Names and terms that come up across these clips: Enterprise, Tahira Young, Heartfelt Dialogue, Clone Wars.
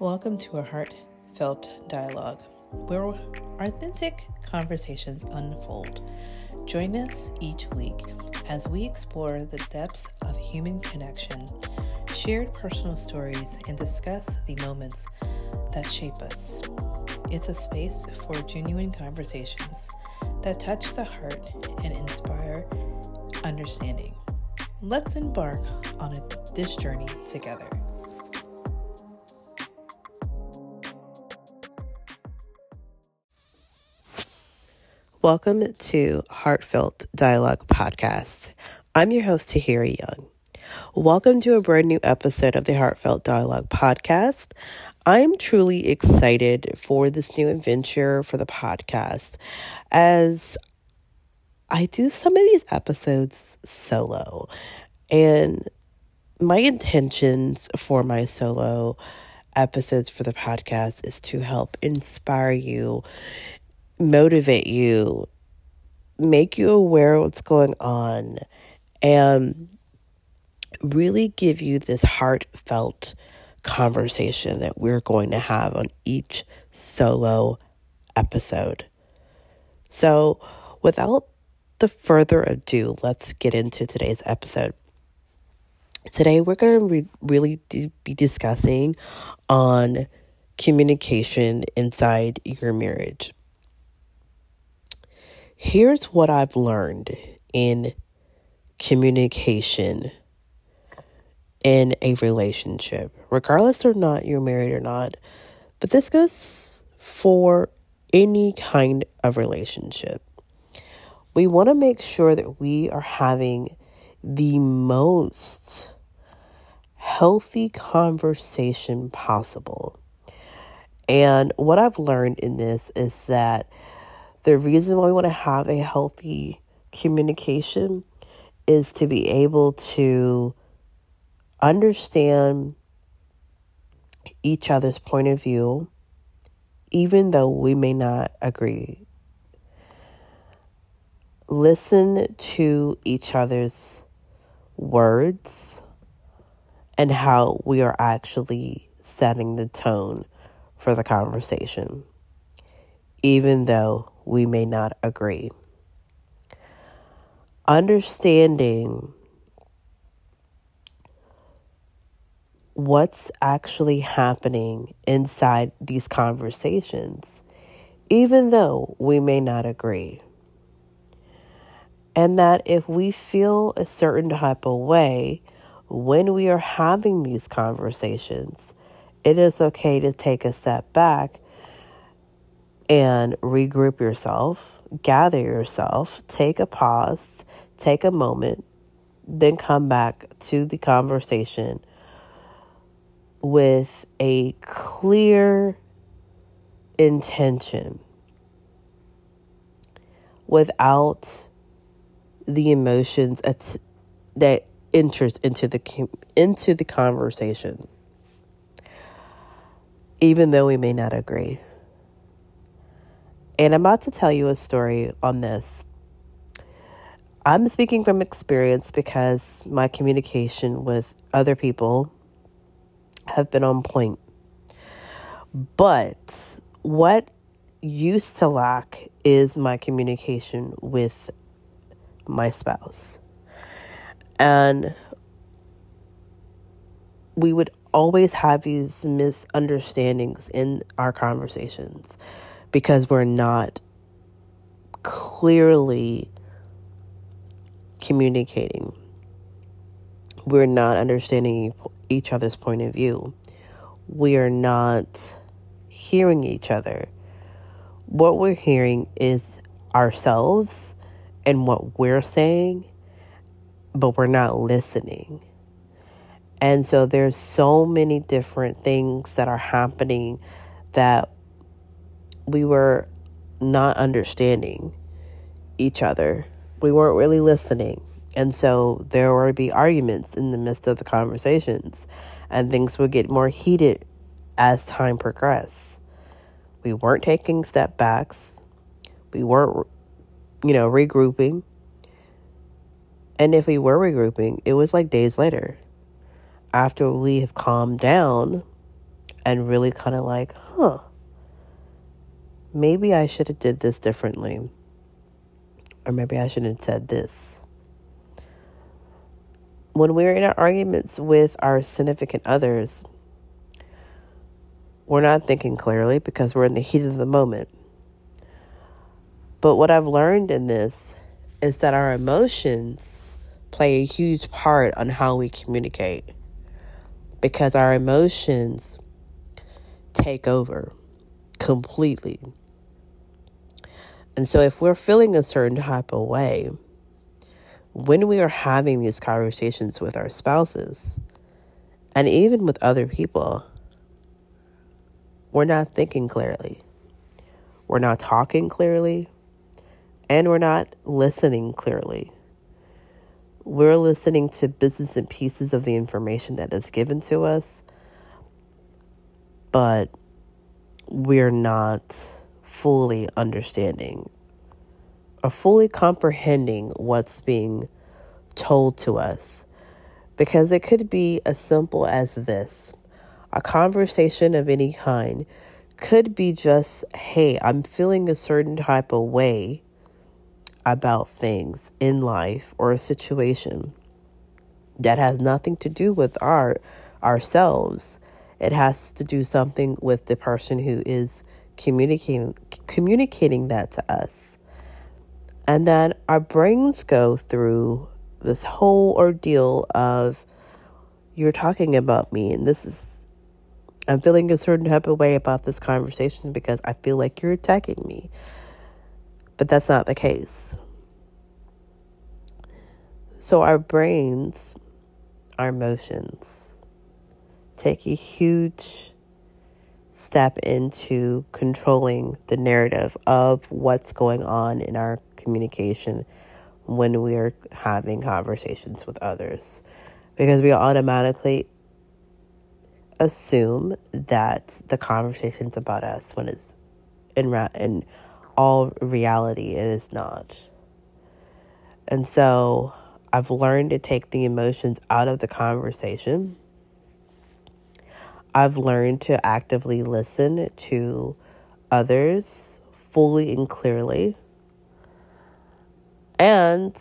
Welcome to a Heartfelt Dialogue, where authentic conversations unfold. Join us each week as we explore the depths of human connection, shared personal stories, and discuss the moments that shape us. It's a space for genuine conversations that touch the heart and inspire understanding. Let's embark on this journey together. Welcome to Heartfelt Dialogue Podcast. I'm your host, Tahira Young. Welcome to a brand new episode of the Heartfelt Dialogue Podcast. I'm truly excited for this new adventure for the podcast, as I do some of these episodes solo, and my intentions for my solo episodes for the podcast is to help inspire you, motivate you, make you aware of what's going on, and really give you this heartfelt conversation that we're going to have on each solo episode. So without the further ado, let's get into today's episode. Today, we're going to really be discussing on communication inside your marriage. Here's what I've learned in communication in a relationship, regardless or not you're married or not, but this goes for any kind of relationship. We want to make sure that we are having the most healthy conversation possible. And what I've learned in this is that the reason why we want to have a healthy communication is to be able to understand each other's point of view, even though we may not agree. Listen to each other's words and how we are actually setting the tone for the conversation, even though we may not agree. Understanding what's actually happening inside these conversations, even though we may not agree. And that if we feel a certain type of way when we are having these conversations, it is okay to take a step back and regroup yourself, gather yourself, take a pause, take a moment, then come back to the conversation with a clear intention, without the emotions that enters into the conversation, even though we may not agree. And I'm about to tell you a story on this. I'm speaking from experience because my communication with other people have been on point. But what used to lack is my communication with my spouse. And we would always have these misunderstandings in our conversations, because we're not clearly communicating. We're not understanding each other's point of view. We are not hearing each other. What we're hearing is ourselves and what we're saying, but we're not listening. And so there's so many different things that are happening that we were not understanding each other. We weren't really listening. And so there would be arguments in the midst of the conversations, and things would get more heated as time progressed. We weren't taking step backs. We weren't, regrouping. And if we were regrouping, it was like days later, after we have calmed down and really kind of like, maybe I should have did this differently. Or maybe I shouldn't have said this. When we're in our arguments with our significant others, we're not thinking clearly because we're in the heat of the moment. But what I've learned in this is that our emotions play a huge part on how we communicate, because our emotions take over completely. And so if we're feeling a certain type of way, when we are having these conversations with our spouses and even with other people, we're not thinking clearly. We're not talking clearly. And we're not listening clearly. We're listening to bits and pieces of the information that is given to us, but we're not fully understanding or fully comprehending what's being told to us. Because it could be as simple as this. A conversation of any kind could be just, hey, I'm feeling a certain type of way about things in life or a situation that has nothing to do with ourselves. It has to do something with the person who is communicating that to us. And then our brains go through this whole ordeal of, you're talking about me, and I'm feeling a certain type of way about this conversation because I feel like you're attacking me. But that's not the case. So our brains, our emotions, take a huge step into controlling the narrative of what's going on in our communication when we are having conversations with others. Because we automatically assume that the conversation's about us when it's in all reality, it is not. And so I've learned to take the emotions out of the conversation. I've learned to actively listen to others fully and clearly. And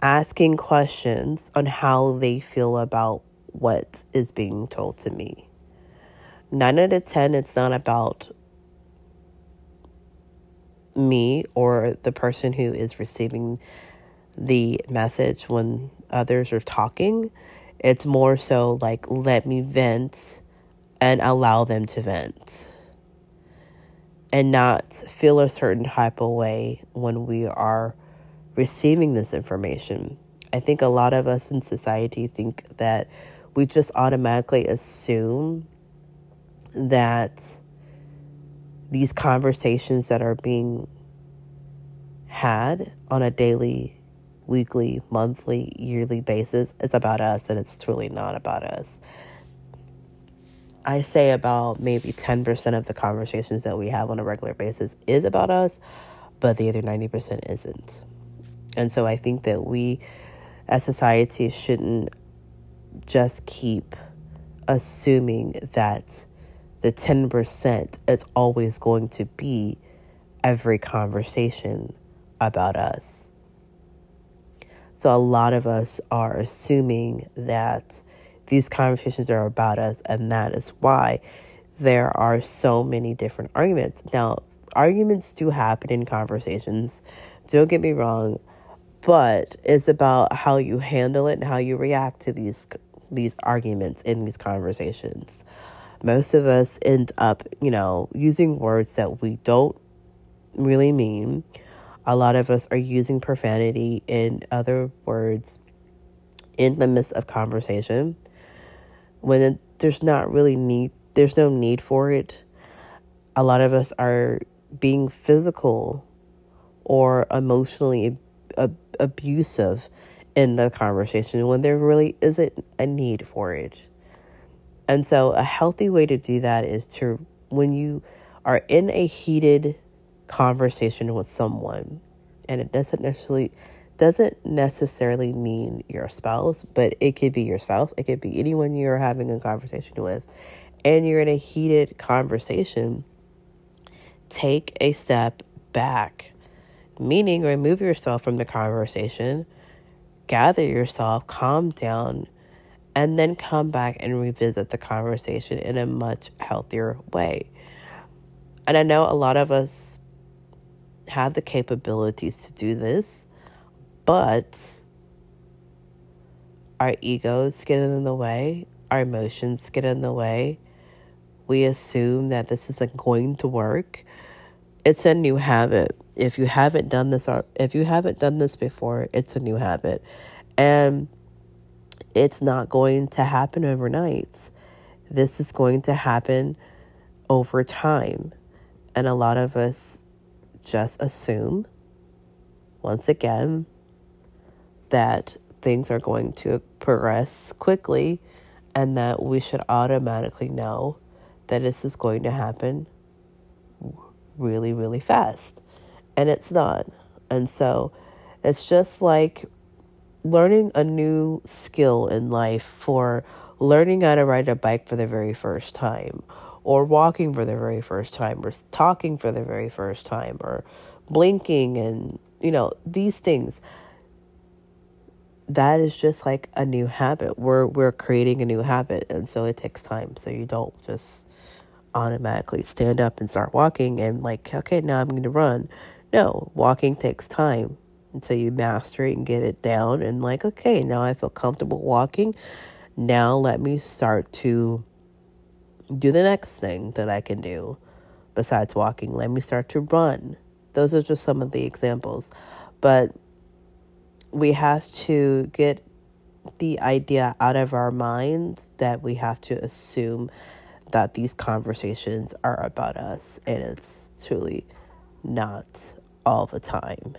asking questions on how they feel about what is being told to me. 9 out of 10, it's not about me or the person who is receiving the message when others are talking. It's more so like, let me vent and allow them to vent and not feel a certain type of way when we are receiving this information. I think a lot of us in society think that we just automatically assume that these conversations that are being had on a daily, weekly, monthly, yearly basis is about us, and it's truly not about us. I say about maybe 10% of the conversations that we have on a regular basis is about us, but the other 90% isn't. And so I think that we as society shouldn't just keep assuming that the 10% is always going to be every conversation about us. So a lot of us are assuming that these conversations are about us, and that is why there are so many different arguments. Now, arguments do happen in conversations, don't get me wrong, but it's about how you handle it and how you react to these arguments in these conversations. Most of us end up, using words that we don't really mean. A lot of us are using profanity and other words in the midst of conversation when there's no need for it. A lot of us are being physical or emotionally abusive in the conversation when there really isn't a need for it. And so a healthy way to do that is to, when you are in a heated conversation with someone, and it doesn't necessarily mean your spouse, but it could be your spouse, it could be anyone you're having a conversation with, and you're in a heated conversation, take a step back, meaning remove yourself from the conversation, gather yourself, calm down, and then come back and revisit the conversation in a much healthier way. And I know a lot of us have the capabilities to do this, but our egos get in the way, our emotions get in the way. We assume that this isn't going to work. It's a new habit. If you haven't done this, or if you haven't done this before, it's a new habit. And it's not going to happen overnight. This is going to happen over time. And a lot of us just assume, once again, that things are going to progress quickly and that we should automatically know that this is going to happen really, really fast. And it's not. And so it's just like learning a new skill in life, for learning how to ride a bike for the very first time, or walking for the very first time, or talking for the very first time, or blinking, and, you know, these things. That is just like a new habit. We're creating a new habit, and so it takes time. So you don't just automatically stand up and start walking and like, okay, now I'm going to run. No, walking takes time until you master it and get it down and like, okay, now I feel comfortable walking. Now let me start to do the next thing that I can do besides walking. Let me start to run. Those are just some of the examples. But we have to get the idea out of our minds that we have to assume that these conversations are about us, and it's truly not all the time.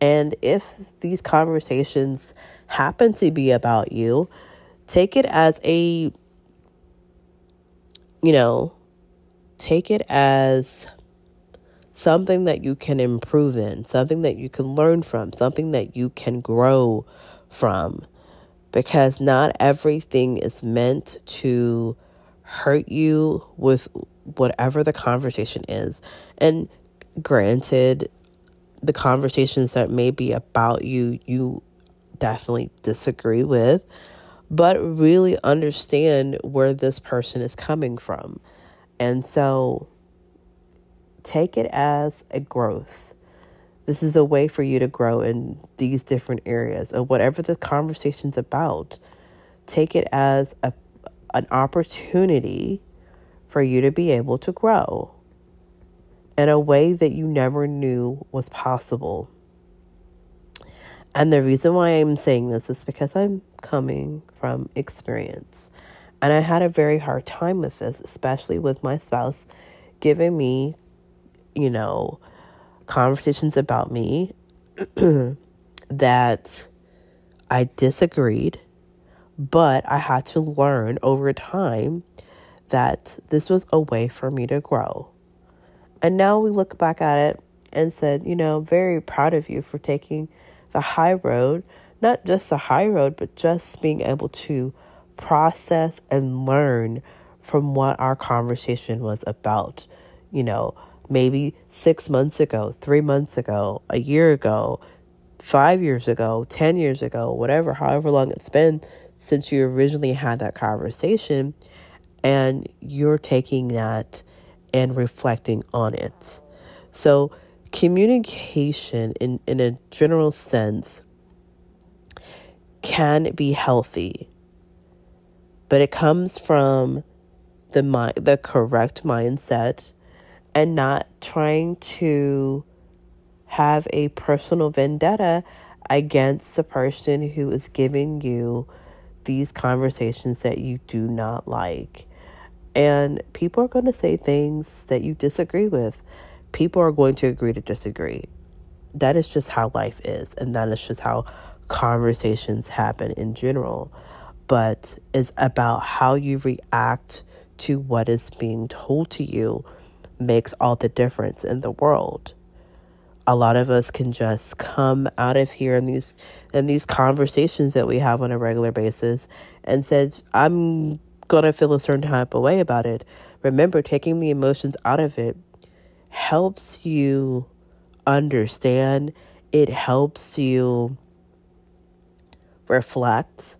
And if these conversations happen to be about you, take it as a, you know, take it as something that you can improve in, something that you can learn from, something that you can grow from. Because not everything is meant to hurt you with whatever the conversation is. And granted, the conversations that may be about you, you definitely disagree with. But really understand where this person is coming from. And so take it as a growth. This is a way for you to grow in these different areas of whatever the conversation's about. Take it as an opportunity for you to be able to grow in a way that you never knew was possible. And the reason why I'm saying this is because I'm coming from experience. And I had a very hard time with this, especially with my spouse giving me, you know, conversations about me that I disagreed. But I had to learn over time that this was a way for me to grow. And now we look back at it and said, you know, very proud of you for taking the high road, not just the high road, but just being able to process and learn from what our conversation was about, you know, maybe 6 months ago, 3 months ago, a year ago, 5 years ago, 10 years ago, whatever, however long it's been since you originally had that conversation, and you're taking that and reflecting on it. So communication in a general sense can be healthy, but it comes from the correct mindset and not trying to have a personal vendetta against the person who is giving you these conversations that you do not like. And people are going to say things that you disagree with. People are going to agree to disagree. That is just how life is. And that is just how conversations happen in general. But it's about how you react to what is being told to you makes all the difference in the world. A lot of us can just come out of here in these conversations that we have on a regular basis and said, I'm gonna feel a certain type of way about it. Remember, taking the emotions out of it helps you understand. It helps you reflect.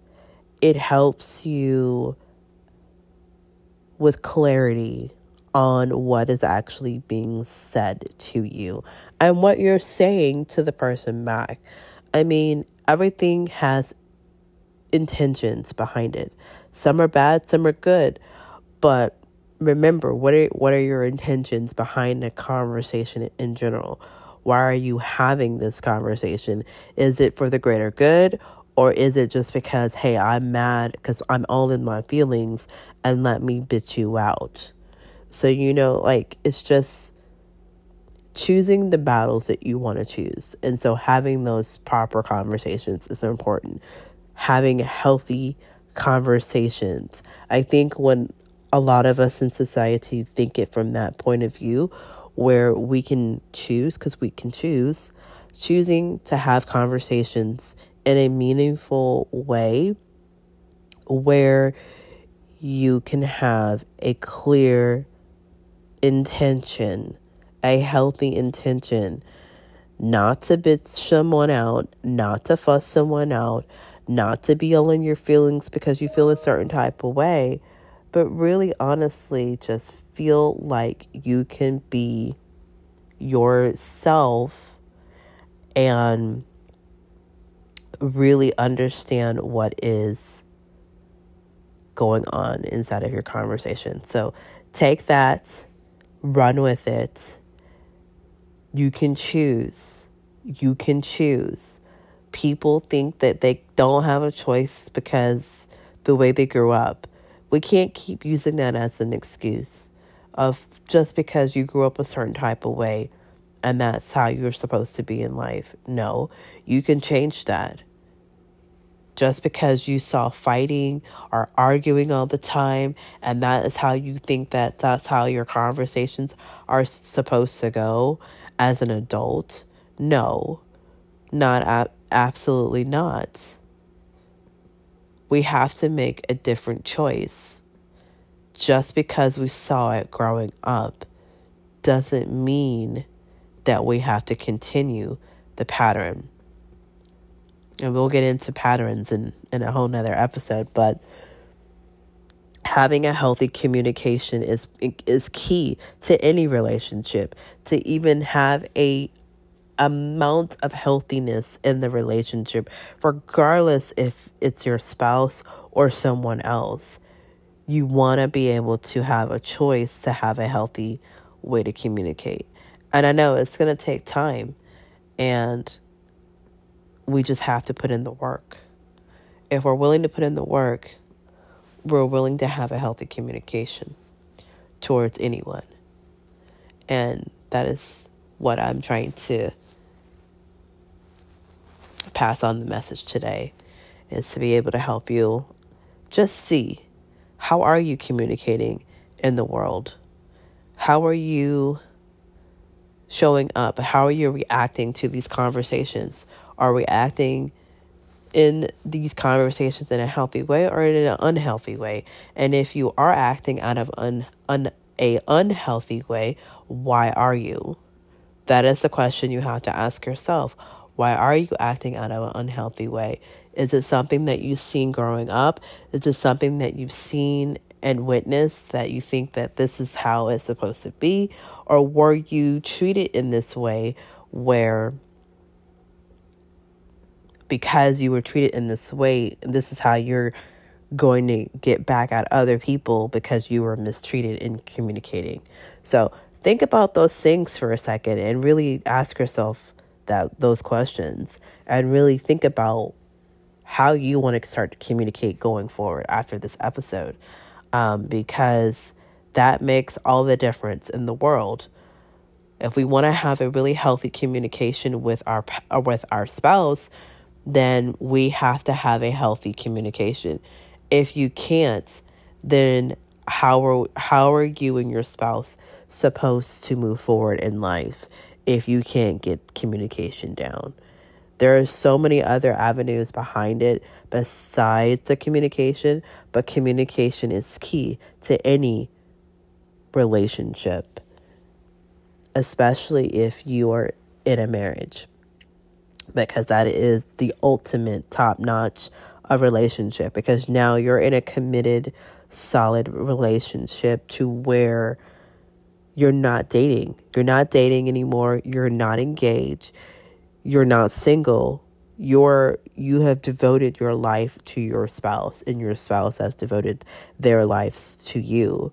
It helps you with clarity on what is actually being said to you and what you're saying to the person back. I mean, everything has intentions behind it. Some are bad, some are good. But remember, what are your intentions behind the conversation in general? Why are you having this conversation? Is it for the greater good? Or is it just because, hey, I'm mad because I'm all in my feelings and let me bitch you out? So, it's just choosing the battles that you want to choose. And so having those proper conversations is important. Having healthy conversations. I think when a lot of us in society think it from that point of view where we can choose, because we can choose, choosing to have conversations in a meaningful way where you can have a clear intention, a healthy intention, not to bitch someone out, not to fuss someone out, not to be all in your feelings because you feel a certain type of way, but really honestly just feel like you can be yourself and really understand what is going on inside of your conversation. So take that, run with it. You can choose. You can choose. People think that they don't have a choice because the way they grew up. We can't keep using that as an excuse of just because you grew up a certain type of way and that's how you're supposed to be in life. No, you can change that. Just because you saw fighting or arguing all the time and that is how you think that that's how your conversations are supposed to go as an adult. No, not absolutely not. We have to make a different choice. Just because we saw it growing up doesn't mean that we have to continue the pattern. And we'll get into patterns in a whole nother episode, but having a healthy communication is key to any relationship, to even have a amount of healthiness in the relationship, regardless if it's your spouse or someone else. You want to be able to have a choice to have a healthy way to communicate. And I know it's going to take time, and we just have to put in the work. If we're willing to put in the work, we're willing to have a healthy communication towards anyone. And that is what I'm trying to pass on the message today, is to be able to help you just see, how are you communicating in the world? How are you showing up? How are you reacting to these conversations? Are we acting in these conversations in a healthy way or in an unhealthy way? And if you are acting out of an unhealthy way, why are you? That is the question you have to ask yourself. Why are you acting out of an unhealthy way? Is it something that you've seen growing up? Is it something that you've seen and witnessed that you think that this is how it's supposed to be? Or were you treated in this way where, because you were treated in this way, this is how you're going to get back at other people because you were mistreated in communicating? So think about those things for a second and really ask yourself those questions and really think about how you want to start to communicate going forward after this episode, because that makes all the difference in the world. If we want to have a really healthy communication with our spouse, then we have to have a healthy communication. If you can't, then how are you and your spouse supposed to move forward in life if you can't get communication down? There are so many other avenues behind it besides the communication, but communication is key to any relationship, especially if you are in a marriage, because that is the ultimate top notch of relationship, because now you're in a committed, solid relationship to where you're not dating. You're not dating anymore. You're not engaged. You're not single. You have devoted your life to your spouse, and your spouse has devoted their lives to you.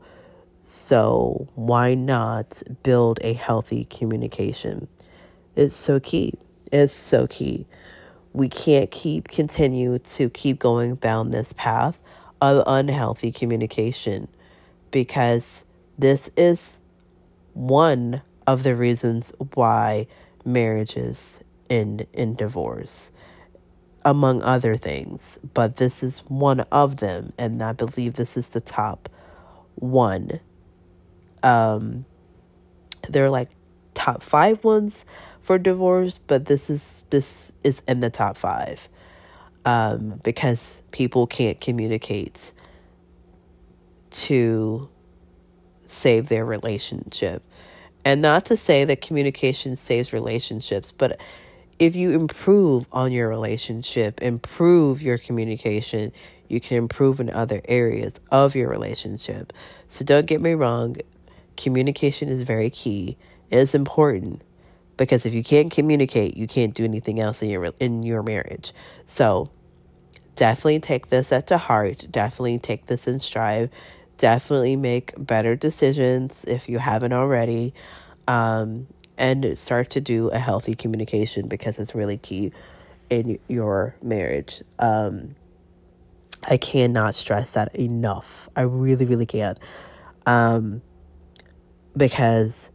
So why not build a healthy communication? It's so key. It's so key. We can't continue to keep going down this path of unhealthy communication, because this is one of the reasons why marriages end in divorce, among other things. But this is one of them, and I believe this is the top one. There are like top 5 ones for divorce, but this is in the top 5, because people can't communicate to save their relationship. And not to say that communication saves relationships, but if you improve on your relationship, improve your communication, you can improve in other areas of your relationship. So don't get me wrong. Communication is very key. It is important, because if you can't communicate, you can't do anything else in your marriage. So definitely take this to heart. Definitely take this in stride. Definitely make better decisions if you haven't already. And start to do a healthy communication, because it's really key in your marriage. I cannot stress that enough. I really, really can't. Because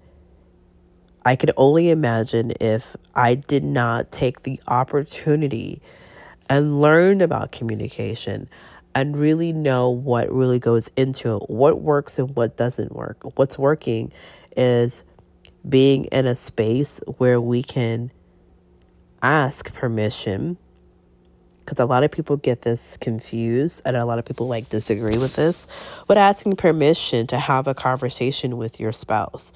I could only imagine if I did not take the opportunity and learn about communication and really know what really goes into it, what works and what doesn't work. What's working is being in a space where we can ask permission, because a lot of people get this confused and a lot of people disagree with this, but asking permission to have a conversation with your spouse,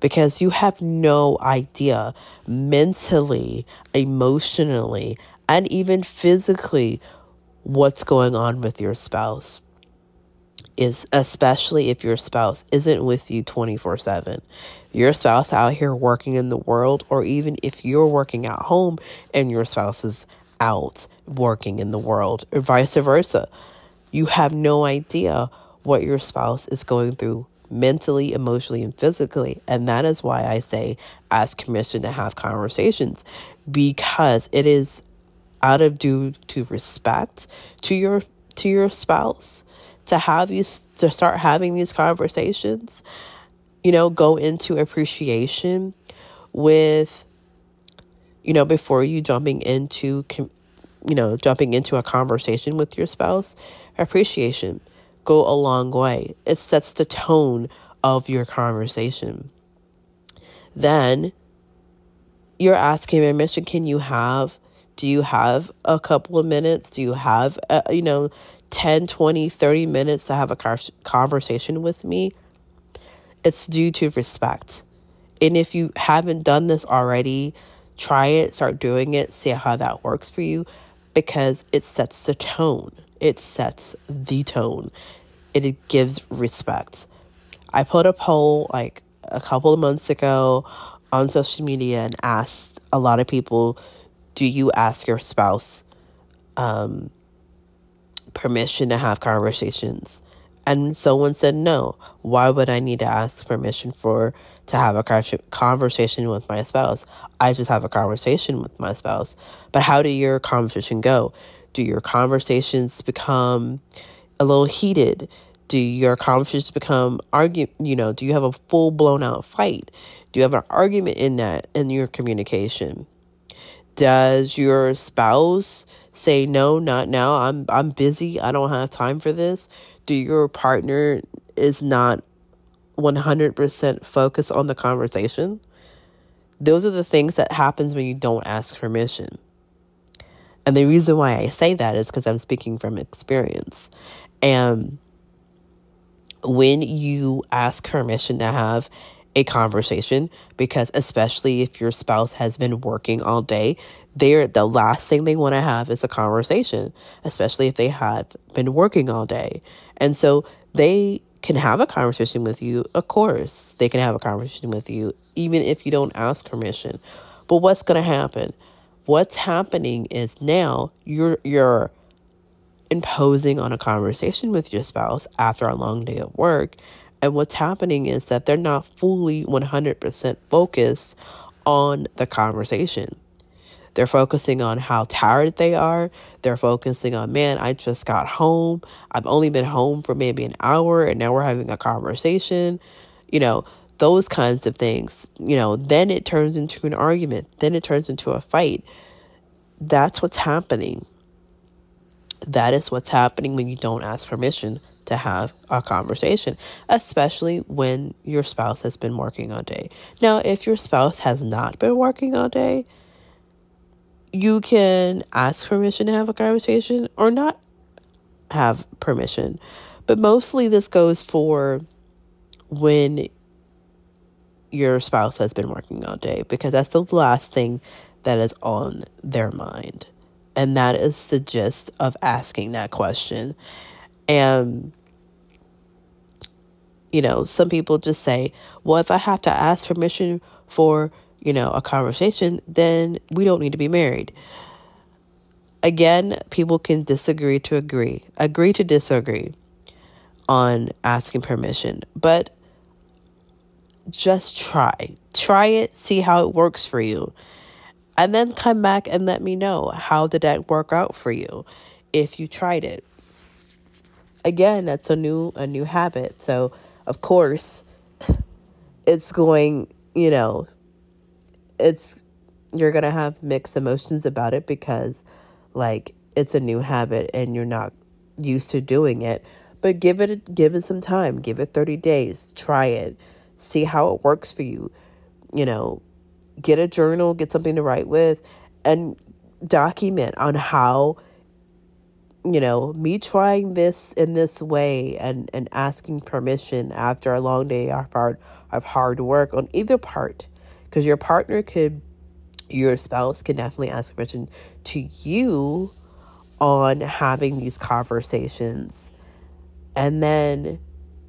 because you have no idea mentally, emotionally, and even physically what's going on with your spouse, is especially if your spouse isn't with you 24/7. Your spouse out here working in the world, or even if you're working at home and your spouse is out working in the world, or vice versa. You have no idea what your spouse is going through mentally, emotionally, and physically. And that is why I say ask permission to have conversations, because it is out of due to respect to your spouse to start having these conversations. Go into appreciation with, before you jumping into a conversation with your spouse. Appreciation go a long way. It sets the tone of your conversation. Then you're asking permission. Do you have a couple of minutes? Do you have 10, 20, 30 minutes to have a conversation with me? It's due to respect. And if you haven't done this already, try it, start doing it, see how that works for you, because it sets the tone. It sets the tone. It gives respect. I put a poll a couple of months ago on social media and asked a lot of people, do you ask your spouse permission to have conversations? And someone said no. Why would I need to ask permission to have a conversation with my spouse? I just have a conversation with my spouse. But how do your conversation go? Do your conversations become a little heated? Do your conversations become do you have a full blown out fight? Do you have an argument in your communication? Does your spouse say, no, not now, I'm busy, I don't have time for this? Do your partner is not 100% focused on the conversation? Those are the things that happens when you don't ask permission. And the reason why I say that is because I'm speaking from experience. And when you ask permission to have a conversation, because especially if your spouse has been working all day, the last thing they want to have is a conversation, especially if they have been working all day. And so they can have a conversation with you. Of course, they can have a conversation with you, even if you don't ask permission. But what's going to happen? What's happening is now you're imposing on a conversation with your spouse after a long day of work. And what's happening is that they're not fully 100% focused on the conversation. They're focusing on how tired they are. They're focusing on, man, I just got home. I've only been home for maybe an hour and now we're having a conversation. You know, those kinds of things. You know, then it turns into an argument. Then it turns into a fight. That's what's happening. That is what's happening when you don't ask permission to have a conversation, especially when your spouse has been working all day. Now, if your spouse has not been working all day, you can ask permission to have a conversation or not have permission. But mostly this goes for when your spouse has been working all day, because that's the last thing that is on their mind. And that is the gist of asking that question. And, you know, some people just say, well, if I have to ask permission for, you know, a conversation, then we don't need to be married. Again, people can disagree to agree, agree to disagree on asking permission, but just try it, see how it works for you, and then come back and let me know, how did that work out for you if you tried it? Again, that's a new habit. So, of course, you're going to have mixed emotions about it because, like, it's a new habit and you're not used to doing it. But give it some time. Give it 30 days. Try it. See how it works for you. You know, get a journal, get something to write with, and document on how, you know, me trying this in this way and asking permission after a long day of hard work on either part. Because your spouse can definitely ask permission to you on having these conversations. And then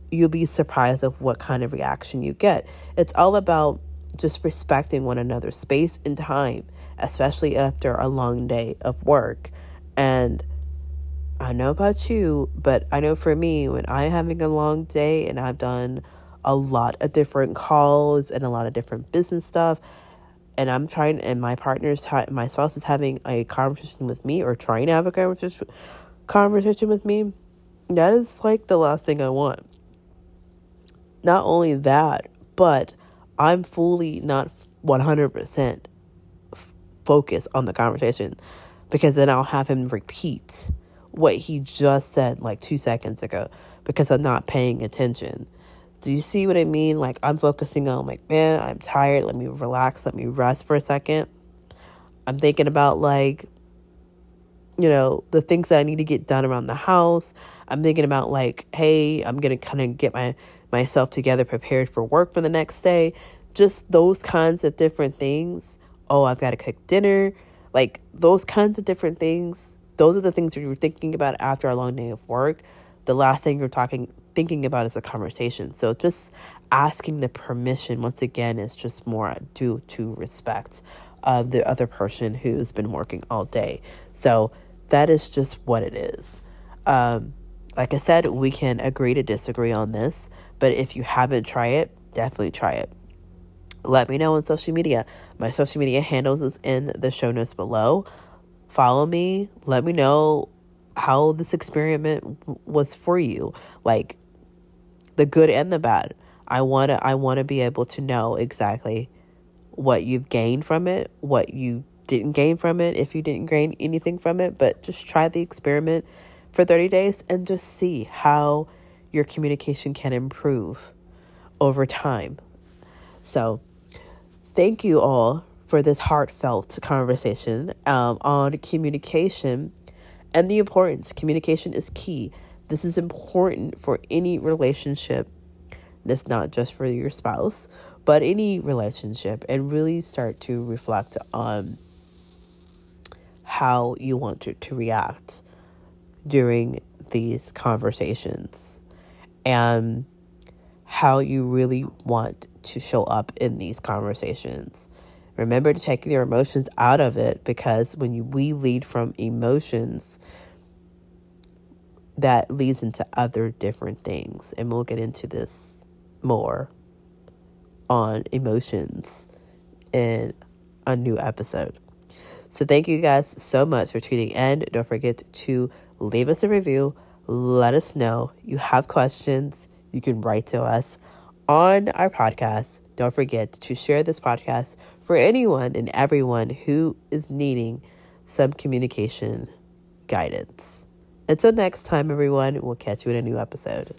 you'll be surprised of what kind of reaction you get. It's all about just respecting one another's space and time, especially after a long day of work. And I know about you, but I know for me, when I'm having a long day and I've done a lot of different calls and a lot of different business stuff, and I'm trying, and my spouse is having a conversation with me or trying to have a conversation with me, that is like the last thing I want. Not only that, but I'm fully not 100% focused on the conversation, because then I'll have him repeat what he just said like 2 seconds ago because I'm not paying attention. Do you see what I mean? Like, I'm focusing on, like, man, I'm tired. Let me relax. Let me rest for a second. I'm thinking about, like, you know, the things that I need to get done around the house. I'm thinking about, like, hey, I'm going to kind of get myself together, prepared for work for the next day. Just those kinds of different things. Oh, I've got to cook dinner. Like, those kinds of different things. Those are the things that you're thinking about after a long day of work. The last thing you're thinking about is a conversation. So just asking the permission, once again, is just more due to respect of the other person who's been working all day. So that is just what it is. Like I said, we can agree to disagree on this, but if you haven't tried it, definitely try it. Let me know on social media. My social media handles is in the show notes below. Follow me. Let me know how this experiment was for you, like the good and the bad. I want to be able to know exactly what you've gained from it, what you didn't gain from it, if you didn't gain anything from it. But just try the experiment for 30 days and just see how your communication can improve over time. So thank you all for this heartfelt conversation on communication and the importance. Communication is key. This is important for any relationship. It's not just for your spouse, but any relationship, and really start to reflect on how you want to react during these conversations and how you really want to show up in these conversations. Remember to take your emotions out of it, because when we lead from emotions, that leads into other different things. And we'll get into this more on emotions in a new episode. So thank you guys so much for tuning in. Don't forget to leave us a review. Let us know. You have questions, you can write to us on our podcast. Don't forget to share this podcast for anyone and everyone who is needing some communication guidance. Until next time, everyone, we'll catch you in a new episode.